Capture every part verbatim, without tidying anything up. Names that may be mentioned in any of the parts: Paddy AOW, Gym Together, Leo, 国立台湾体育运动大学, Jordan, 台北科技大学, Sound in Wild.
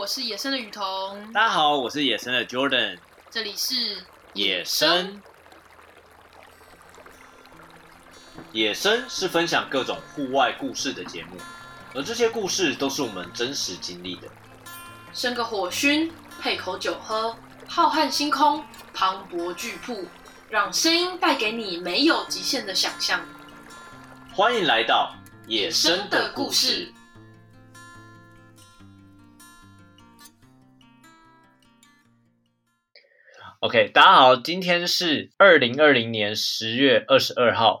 我是野生的雨桐。大家好，我是野生的 Jordan。这里是野生。野生是分享各种户外故事的节目，而这些故事都是我们真实经历的。生个火熏，配口酒喝，浩瀚星空，磅礴巨瀑，让声音带给你没有极限的想象。欢迎来到野生的故事。OK， 大家好，今天是二零二零年十月二十二号，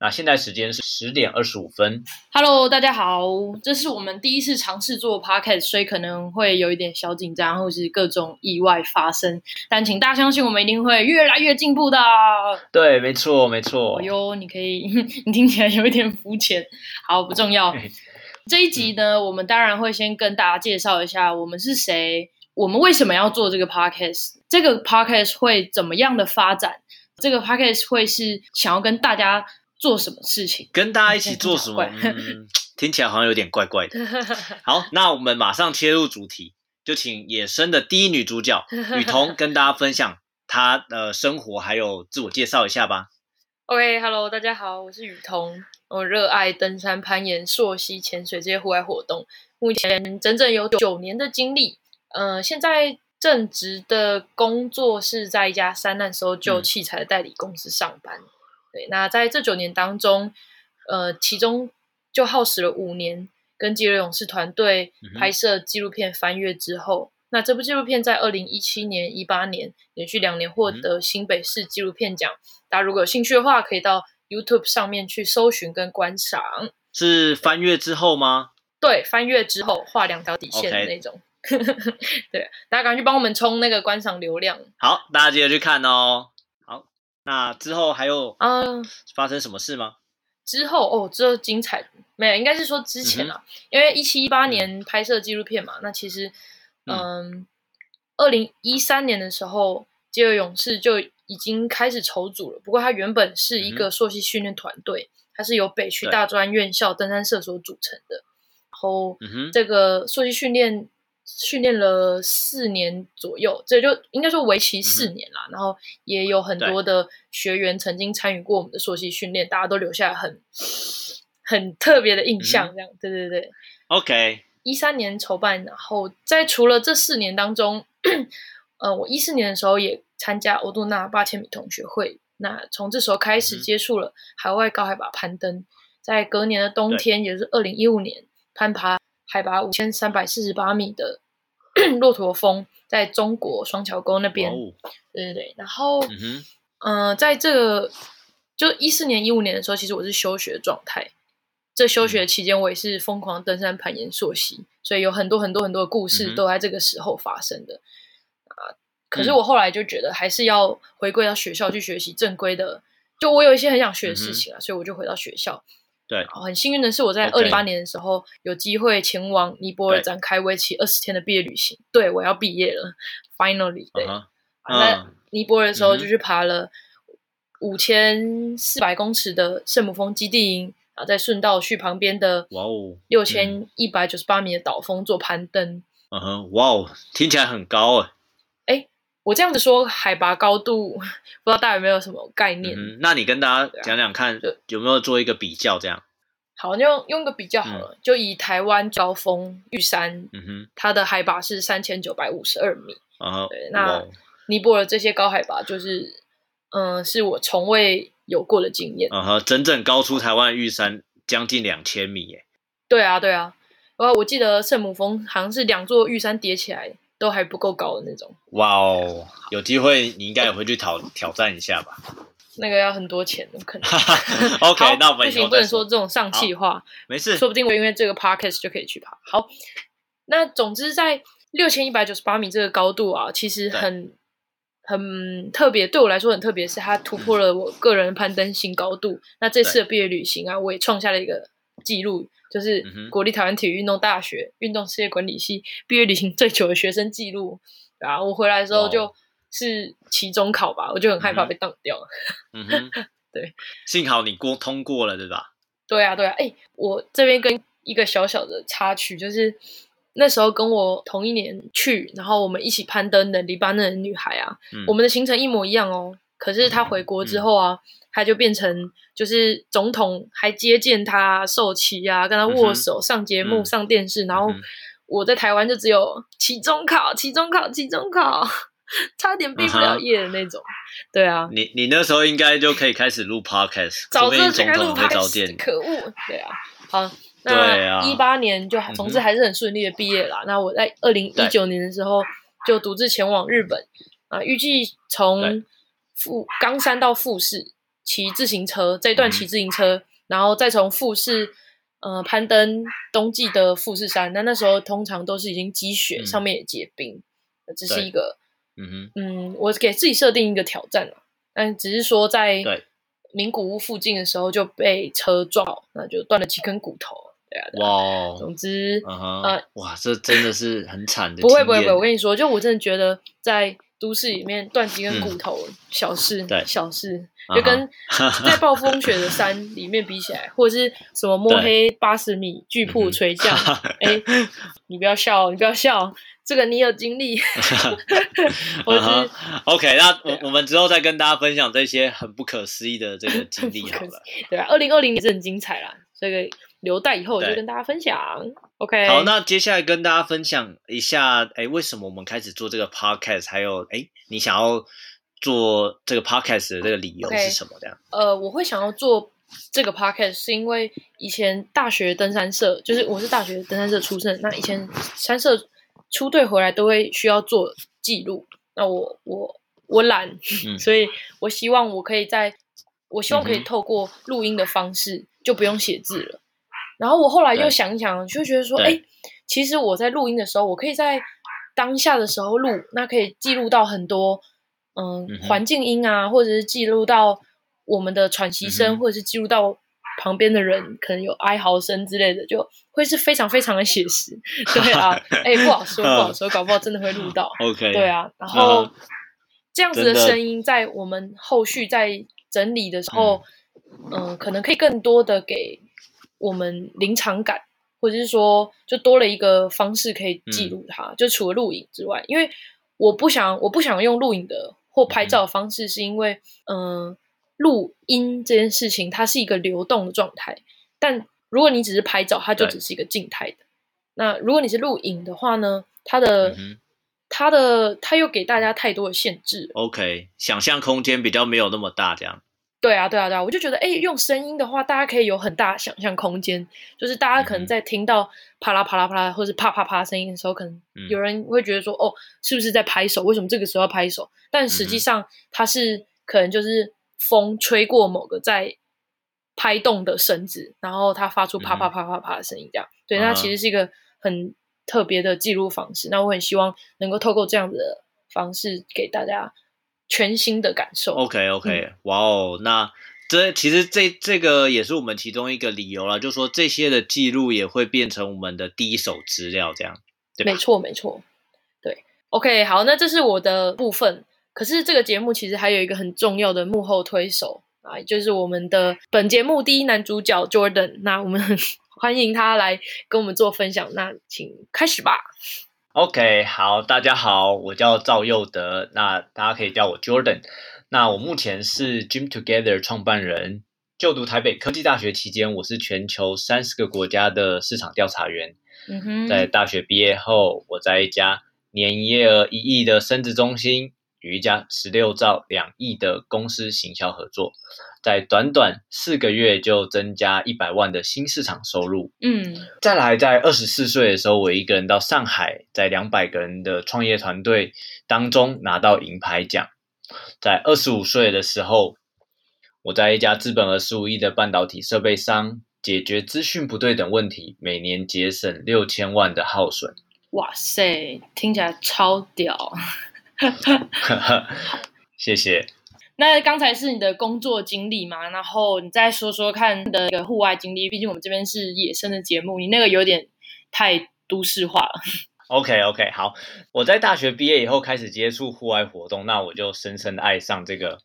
那现在时间是十点二十五分。 Hello， 大家好，这是我们第一次尝试做 Podcast， 所以可能会有一点小紧张，或是各种意外发生，但请大家相信我们一定会越来越进步的。对，没错没错。哦哟，你可以你听起来有一点肤浅，好，不重要。这一集呢、嗯、我们当然会先跟大家介绍一下我们是谁，我们为什么要做这个 podcast， 这个 podcast 会怎么样的发展，这个 podcast 会是想要跟大家做什么事情，跟大家一起做什么、嗯、听起来好像有点怪怪的。好，那我们马上切入主题，就请野生的第一女主角雨桐跟大家分享她的、呃、生活还有自我介绍一下吧。 OK， Hello， 大家好，我是雨桐，我热爱登山、攀岩、溯溪、潜水这些户外活动，目前整整有九年的经历。呃，现在正职的工作是在一家山难搜救器材的代理公司上班、嗯、对，那在这九年当中呃，其中就耗时了五年跟激流勇士团队拍摄纪录片翻越之后、嗯、那这部纪录片在二零一七年、一八年连续两年获得新北市纪录片奖、嗯、大家如果有兴趣的话可以到 YouTube 上面去搜寻跟观赏。是翻越之后吗？ 对， 对，翻越之后画两条底线的那种、okay。对，大家赶快去帮我们冲那个观赏流量。好，大家记得去看哦。好，那之后还有嗯发生什么事吗？之后哦，这精彩没有，应该是说之前啦、啊嗯，因为一七一八年拍摄纪录片嘛，那其实嗯，二零一三年的时候，激流勇士就已经开始筹组了。不过它原本是一个溯溪训练团队，它是由北区大专院校登山社所组成的。然后、嗯、这个溯溪训练。训练了四年左右，这就应该说为期四年啦、嗯、然后也有很多的学员曾经参与过我们的溯溪训练，大家都留下很很特别的印象这样、嗯、对对对。 OK， 十三年筹办，然后在除了这四年当中呃，我十四年的时候也参加欧杜纳八千米同学会，那从这时候开始接触了海外高海拔攀登、嗯、在隔年的冬天也就是二零一五年攀爬海拔五千三百四十八米的骆驼峰，在中国双桥沟那边、哦、对对对。然后、嗯呃、在这个就十四年十五年的时候，其实我是休学状态，这休学期间我也是疯狂登山攀岩溯溪，所以有很多很多很多的故事都在这个时候发生的、嗯啊、可是我后来就觉得还是要回归到学校去学习正规的，就我有一些很想学的事情、啊嗯、所以我就回到学校。对，很幸运的是我在二零一八年的时候、okay. 有机会前往尼泊尔展开为期二十天的毕业旅行。 对， 对，我要毕业了 finally。 对、uh-huh. 啊、那尼泊尔的时候就去爬了五千四百公尺的圣母峰基地营，然后在顺道去旁边的六千一百九十八米的岛峰做攀登。哇哦、uh-huh. wow, 听起来很高耶。我这样子说海拔高度不知道大家有没有什么概念、嗯、那你跟大家讲讲看、啊、有没有做一个比较这样。好，用用个比较好了、嗯、就以台湾高峰玉山、嗯、哼它的海拔是三千九百五十二米、啊、对，那尼泊尔这些高海拔就是嗯，是我从未有过的经验、啊、整整高出台湾玉山将近两千米耶。对啊对啊，我记得圣母峰好像是两座玉山叠起来都还不够高的那种。哇哦，有机会你应该也会去挑挑战一下吧。那个要很多钱可能。OK， 那我们不行，不能说这种丧气话。没事，说不定我因为这个 podcast 就可以去爬。好，那总之在六千一百九十八米这个高度啊，其实很很特别，对我来说很特别，是它突破了我个人攀登新高度。那这次的毕业旅行啊，我也创下了一个记录。就是国立台湾体育运动大学运动事业管理系毕业旅行最久的学生记录，然后我回来的时候就是期中考吧，我就很害怕被当掉了。嗯哼，对，幸好你过通过了，对吧？对啊，对啊。哎、欸，我这边跟一个小小的插曲，就是那时候跟我同一年去，然后我们一起攀登的黎巴嫩的女孩啊、嗯、我们的行程一模一样哦，可是她回国之后啊、嗯嗯、她就变成就是总统还接见她授旗啊，跟她握手、嗯、上节目、嗯、上电视，然后我在台湾就只有期中考期中考期中考差点毕不了业的那种、uh-huh. 对啊，你你那时候应该就可以开始录 podcast， 早知道就该录 podcast， 可恶，对啊。好，那十八年就总之还是很顺利的毕业啦、嗯、那我在二零一九年的时候就独自前往日本啊，预计从冈山到富士骑自行车，这一段骑自行车、嗯、然后再从富士呃攀登冬季的富士山，那那时候通常都是已经积雪、嗯、上面也结冰，这是一个嗯, 嗯我给自己设定一个挑战、啊、但只是说在名古屋附近的时候就被车撞，那就断了几根骨头，对啊，对啊，哇，总之、uh-huh. 呃、哇，这真的是很惨的经验。不会不会，我跟你说，就我真的觉得在都市里面断几根骨头、嗯、小事小事，就跟在暴风雪的山里面比起来、uh-huh. 或者是什么摸黑八十米巨瀑垂降，哎、嗯，你不要笑你不要笑，这个你有经历我、uh-huh. OK， 那 我,、啊、我们之后再跟大家分享这些很不可思议的这个经历好了对啊，二零二零年是很精彩啦，这个留待以后我就跟大家分享。 OK， 好，那接下来跟大家分享一下诶为什么我们开始做这个 podcast， 还有诶你想要做这个 podcast 的这个理由是什么这样、okay. 呃，我会想要做这个 podcast 是因为以前大学登山社，就是我是大学登山社出身，那以前山社出队回来都会需要做记录，那我我我懒、嗯、所以我希望我可以在我希望可以透过录音的方式、嗯、就不用写字了。然后我后来又想一想，就觉得说哎，其实我在录音的时候我可以在当下的时候录，那可以记录到很多、呃、嗯环境音啊，或者是记录到我们的喘息声、嗯、或者是记录到旁边的人可能有哀嚎声之类的，就会是非常非常的写实对啊，哎、欸，不好说不好说，搞不好真的会录到OK， 对啊，然后、uh, 这样子的声音在我们后续在整理的时候、嗯呃、可能可以更多的给我们临场感，或者是说就多了一个方式可以记录它、嗯、就除了录影之外，因为我不想我不想用录影的或拍照的方式，是因为嗯、呃录音这件事情它是一个流动的状态，但如果你只是拍照它就只是一个静态的，那如果你是录影的话呢，它的、嗯、它的它又给大家太多的限制 OK， 想象空间比较没有那么大这样。对啊对啊对啊，我就觉得哎，用声音的话大家可以有很大想象空间，就是大家可能在听到啪啦啪啦啪啦或是啪啪啪声音的时候，可能有人会觉得说、嗯、哦是不是在拍手，为什么这个时候要拍手，但实际上它是可能就是风吹过某个在拍动的绳子，然后它发出啪啪啪啪啪的声音这样、嗯、对，那其实是一个很特别的记录方式、嗯、那我很希望能够透过这样子的方式给大家全新的感受 OK OK 哇哦、嗯 wow, 那这其实这这个也是我们其中一个理由啦，就是说这些的记录也会变成我们的第一手资料这样，对吧？没错没错，对 OK 好，那这是我的部分，可是这个节目其实还有一个很重要的幕后推手啊，就是我们的本节目第一男主角 Jordan， 那我们欢迎他来跟我们做分享，那请开始吧。 OK 好，大家好，我叫赵佑德，那大家可以叫我 Jordan， 那我目前是 Gym Together 创办人，就读台北科技大学期间我是全球三十个国家的市场调查员、嗯、哼，在大学毕业后我在一家年营业额一亿的生殖中心与一家十六兆两亿的公司行销合作，在短短四个月就增加一百万的新市场收入。嗯，再来在二十四岁的时候我一个人到上海，在两百个人的创业团队当中拿到银牌奖。在二十五岁的时候我在一家资本额十五亿的半导体设备商解决资讯不对等问题，每年节省六千万的耗损。哇塞，听起来超屌谢谢。那刚才是你的工作经历嘛，然后你再说说看你的一个户外经历，毕竟我们这边是野生的节目，你那个有点太都市化了。 OK OK 好，我在大学毕业以后开始接触户外活动，那我就深深爱上这个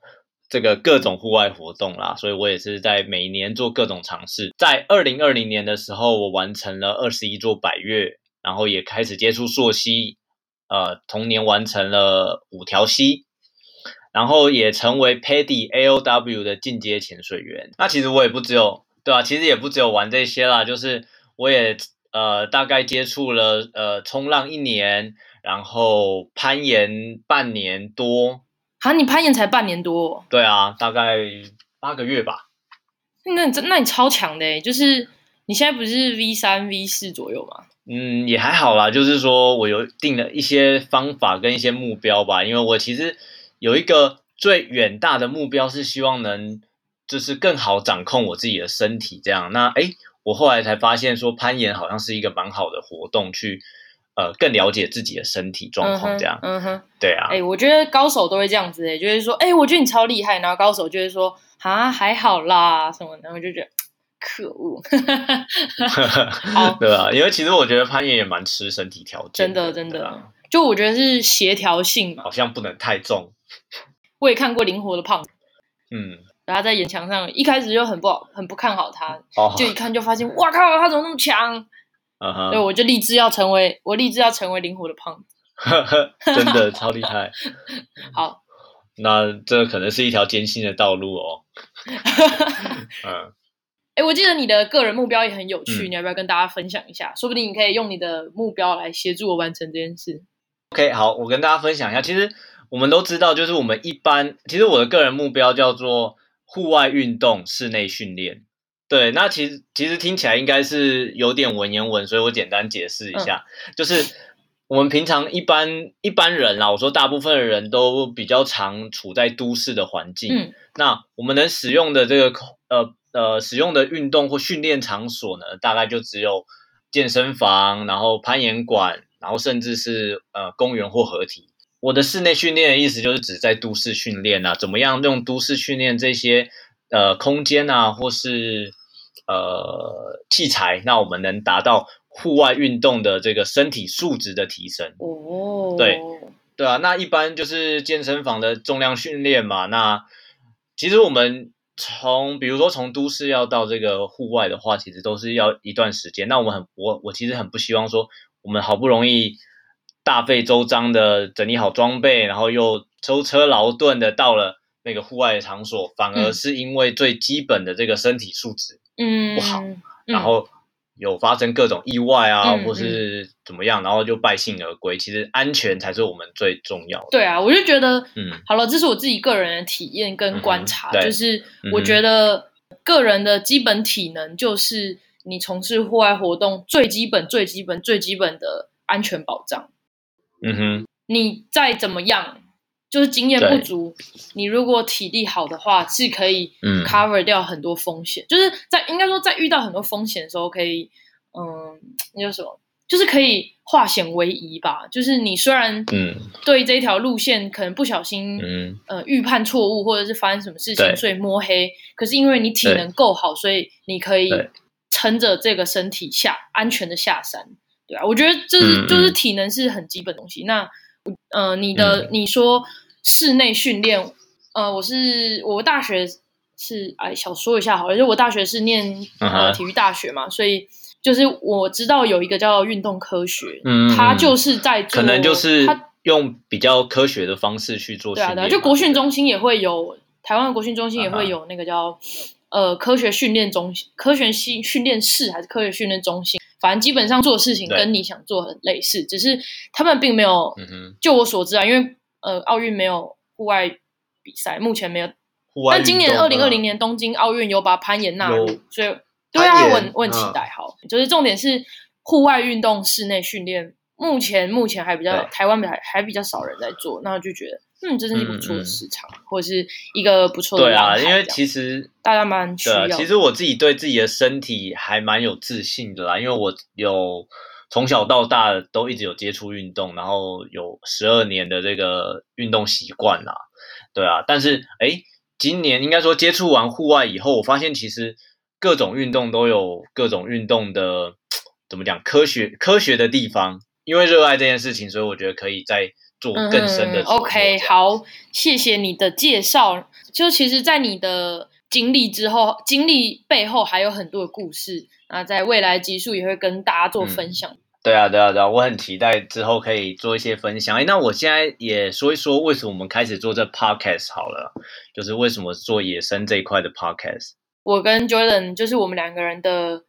这个各种户外活动啦，所以我也是在每年做各种尝试。在二零二零年的时候我完成了二十一座百岳，然后也开始接触溯溪，呃，同年完成了五条溪，然后也成为 Paddy A O W 的进阶潜水员。那其实我也不只有，对啊，其实也不只有玩这些啦，就是我也呃大概接触了呃冲浪一年，然后攀岩半年多。啊，你攀岩才半年多？对啊，大概八个月吧。那你那你超强的耶，就是你现在不是 V 三 V 四 左右吗？嗯，也还好啦，就是说我有定了一些方法跟一些目标吧，因为我其实有一个最远大的目标是希望能就是更好掌控我自己的身体这样。那诶，我后来才发现说攀岩好像是一个蛮好的活动，去呃更了解自己的身体状况这样。嗯 哼, 嗯哼，对啊。诶，我觉得高手都会这样子诶，就是说诶我觉得你超厉害，然后高手就会说啊还好啦什么的，然后就觉得可恶对啊，因为其实我觉得攀岩也蛮吃身体条件的，真的真的、啊、就我觉得是协调性嘛，好像不能太重。我也看过灵活的胖子，嗯，然后在岩墙上一开始就很不好很不看好他、哦、就一看就发现哇靠他怎么那么强、uh-huh. 对，我就立志要成为我立志要成为灵活的胖子真的超厉害好，那这可能是一条艰辛的道路哦嗯诶，我记得你的个人目标也很有趣、嗯、你要不要跟大家分享一下？说不定你可以用你的目标来协助我完成这件事。 OK， 好，我跟大家分享一下。其实我们都知道，就是我们一般其实我的个人目标叫做户外运动室内训练。对，那其实其实听起来应该是有点文言文，所以我简单解释一下、嗯、就是我们平常一般一般人啦，我说大部分的人都比较常处在都市的环境、嗯、那我们能使用的这个呃呃，使用的运动或训练场所呢，大概就只有健身房，然后攀岩馆，然后甚至是呃公园或河堤。我的室内训练的意思就是指在都市训练啊，怎么样用都市训练这些呃空间啊，或是呃器材，那我们能达到户外运动的这个身体素质的提升。哦，对对啊，那一般就是健身房的重量训练嘛。那其实我们从比如说从都市要到这个户外的话，其实都是要一段时间。那我们很我我其实很不希望说我们好不容易大费周章的整理好装备，然后又舟车劳顿的到了那个户外的场所，反而是因为最基本的这个身体素质不好、嗯、然后有发生各种意外啊、嗯、或是怎么样，然后就败兴而归。其实安全才是我们最重要的。对啊，我就觉得嗯，好了，这是我自己个人的体验跟观察、嗯、就是我觉得个人的基本体能就是你从事户外活动最基本最基本最基本的安全保障。嗯哼，你再怎么样就是经验不足，你如果体力好的话是可以 cover 掉很多风险、嗯、就是在应该说在遇到很多风险的时候可以嗯，那叫什么，就是可以化险为夷吧。就是你虽然对这条路线可能不小心、嗯、呃预判错误，或者是发生什么事情所以摸黑，可是因为你体能够好，所以你可以撑着这个身体下安全的下山。对啊，我觉得这是、嗯、就是体能是很基本的东西。那呃你的、嗯、你说室内训练，呃，我是我大学是哎，小说一下好了，就我大学是念呃体育大学嘛， uh-huh. 所以就是我知道有一个叫运动科学，嗯，它就是在做，可能就是用比较科学的方式去做训练。对啊，对啊，就国训中心也会有，台湾的国训中心也会有那个叫、uh-huh. 呃科学训练中心、科学训练室还是科学训练中心。反正基本上做事情跟你想做很类似，只是他们并没有、嗯、就我所知啊，因为呃，奥运没有户外比赛，目前没有。但今年二零二零年东京奥运有把攀岩纳入，所以对啊，我我很期待。好，就是重点是户外运动室内训练，目前目前还比较台湾还还比较少人在做，那就觉得嗯，这是一个不错的市场，嗯、或者是一个不错的。对啊，因为其实大家蛮需要的。其实我自己对自己的身体还蛮有自信的啦，因为我有。从小到大都一直有接触运动，然后有十二年的这个运动习惯啦，对啊。但是诶今年应该说接触完户外以后，我发现其实各种运动都有各种运动的怎么讲科学科学的地方。因为热爱这件事情，所以我觉得可以再做更深的、嗯、OK， 好，谢谢你的介绍。就其实在你的经历之后，经历背后还有很多的故事，那在未来集数也会跟大家做分享、嗯、对啊对啊对啊，我很期待之后可以做一些分享。诶，那我现在也说一说为什么我们开始做这 podcast 好了，就是为什么做野生这一块的 podcast。我跟 Jordan 就是我们两个人的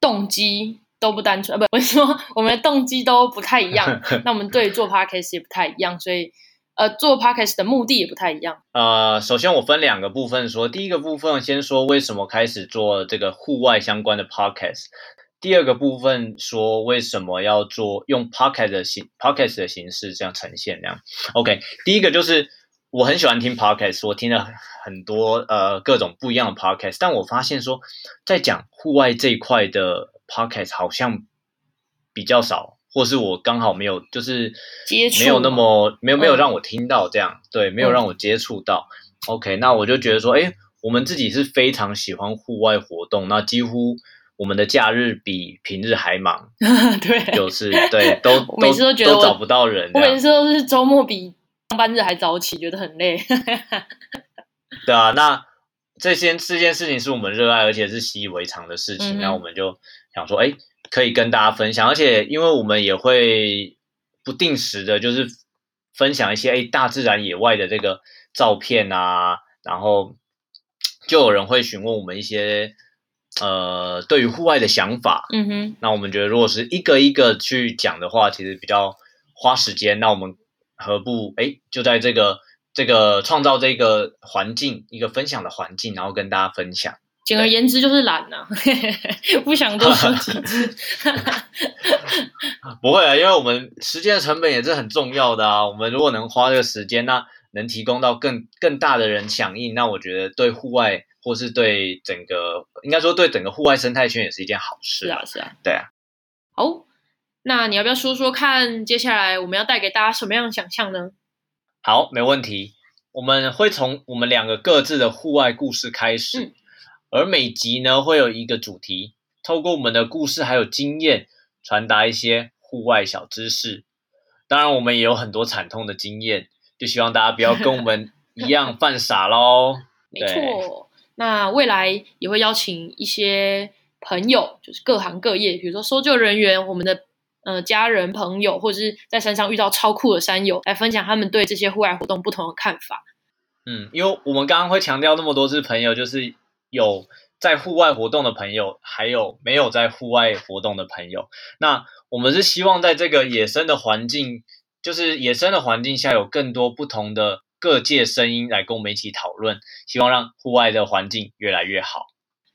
动机都不单纯，啊、不，我说我们的动机都不太一样。那我们对做 podcast 也不太一样，所以呃，做 podcast 的目的也不太一样。呃，首先我分两个部分说，第一个部分先说为什么开始做这个户外相关的 podcast。第二个部分说为什么要做用 podcast 的形 podcast 的形式这样呈现这样。OK， 第一个就是我很喜欢听 podcast， 我听了很多呃各种不一样的 podcast， 但我发现说在讲户外这一块的 podcast 好像比较少，或是我刚好没有就是没有那么没有没有让我听到这样，嗯、对，没有让我接触到。OK， 那我就觉得说，哎，我们自己是非常喜欢户外活动，那几乎我们的假日比平日还忙，对，就是对，都每次都觉得都找不到人，我每次都是周末比上班日还早起，觉得很累。对啊，那这件这件事情是我们热爱而且是习以为常的事情，嗯、那我们就想说，哎，可以跟大家分享，而且因为我们也会不定时的，就是分享一些哎大自然野外的这个照片啊，然后就有人会询问我们一些。呃，对于户外的想法，嗯哼，那我们觉得如果是一个一个去讲的话，其实比较花时间。那我们何不哎，就在这个这个创造这个环境，一个分享的环境，然后跟大家分享。简而言之就是懒啊，不想多说几次。不会啊，因为我们时间的成本也是很重要的啊。我们如果能花这个时间，那能提供到更更大的人响应，那我觉得对户外。或是对整个，应该说对整个户外生态圈也是一件好事。是啊，是啊，对啊。好，那你要不要说说看，接下来我们要带给大家什么样的想象呢？好，没问题。我们会从我们两个各自的户外故事开始，嗯、而每集呢会有一个主题，透过我们的故事还有经验，传达一些户外小知识。当然，我们也有很多惨痛的经验，就希望大家不要跟我们一样犯傻喽。没错。那未来也会邀请一些朋友，就是各行各业，比如说搜救人员，我们的呃家人、朋友，或者是在山上遇到超酷的山友，来分享他们对这些户外活动不同的看法。嗯，因为我们刚刚会强调那么多次朋友，就是有在户外活动的朋友，还有没有在户外活动的朋友。那我们是希望在这个野生的环境，就是野生的环境下有更多不同的各界声音来跟我们一起讨论，希望让户外的环境越来越好。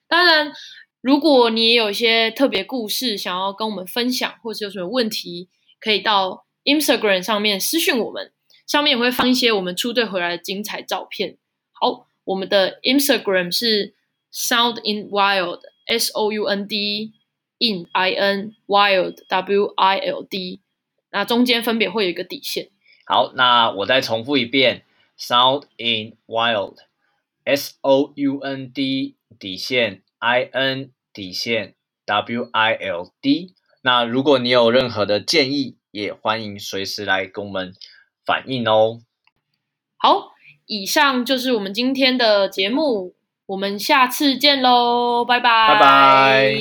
当然，如果你也有一些特别故事想要跟我们分享，或者有什么问题，可以到 Instagram 上面私讯我们，上面也会放一些我们出队回来的精彩照片。好，我们的 Instagram 是 Sound in Wild S O U N D in I N Wild W I L D， 那中间分别会有一个底线。好，那我再重复一遍。Sound in Wild S O U N D 底线 I N 底线 W I L D。 那如果你有任何的建议，也欢迎随时来跟我们反映哦。好，以上就是我们今天的节目，我们下次见咯，拜拜拜拜。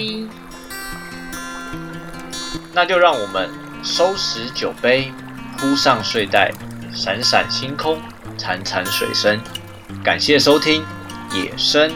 那就让我们收拾酒杯，铺上睡袋，闪闪星空，潺潺水声。感谢收听《野生》。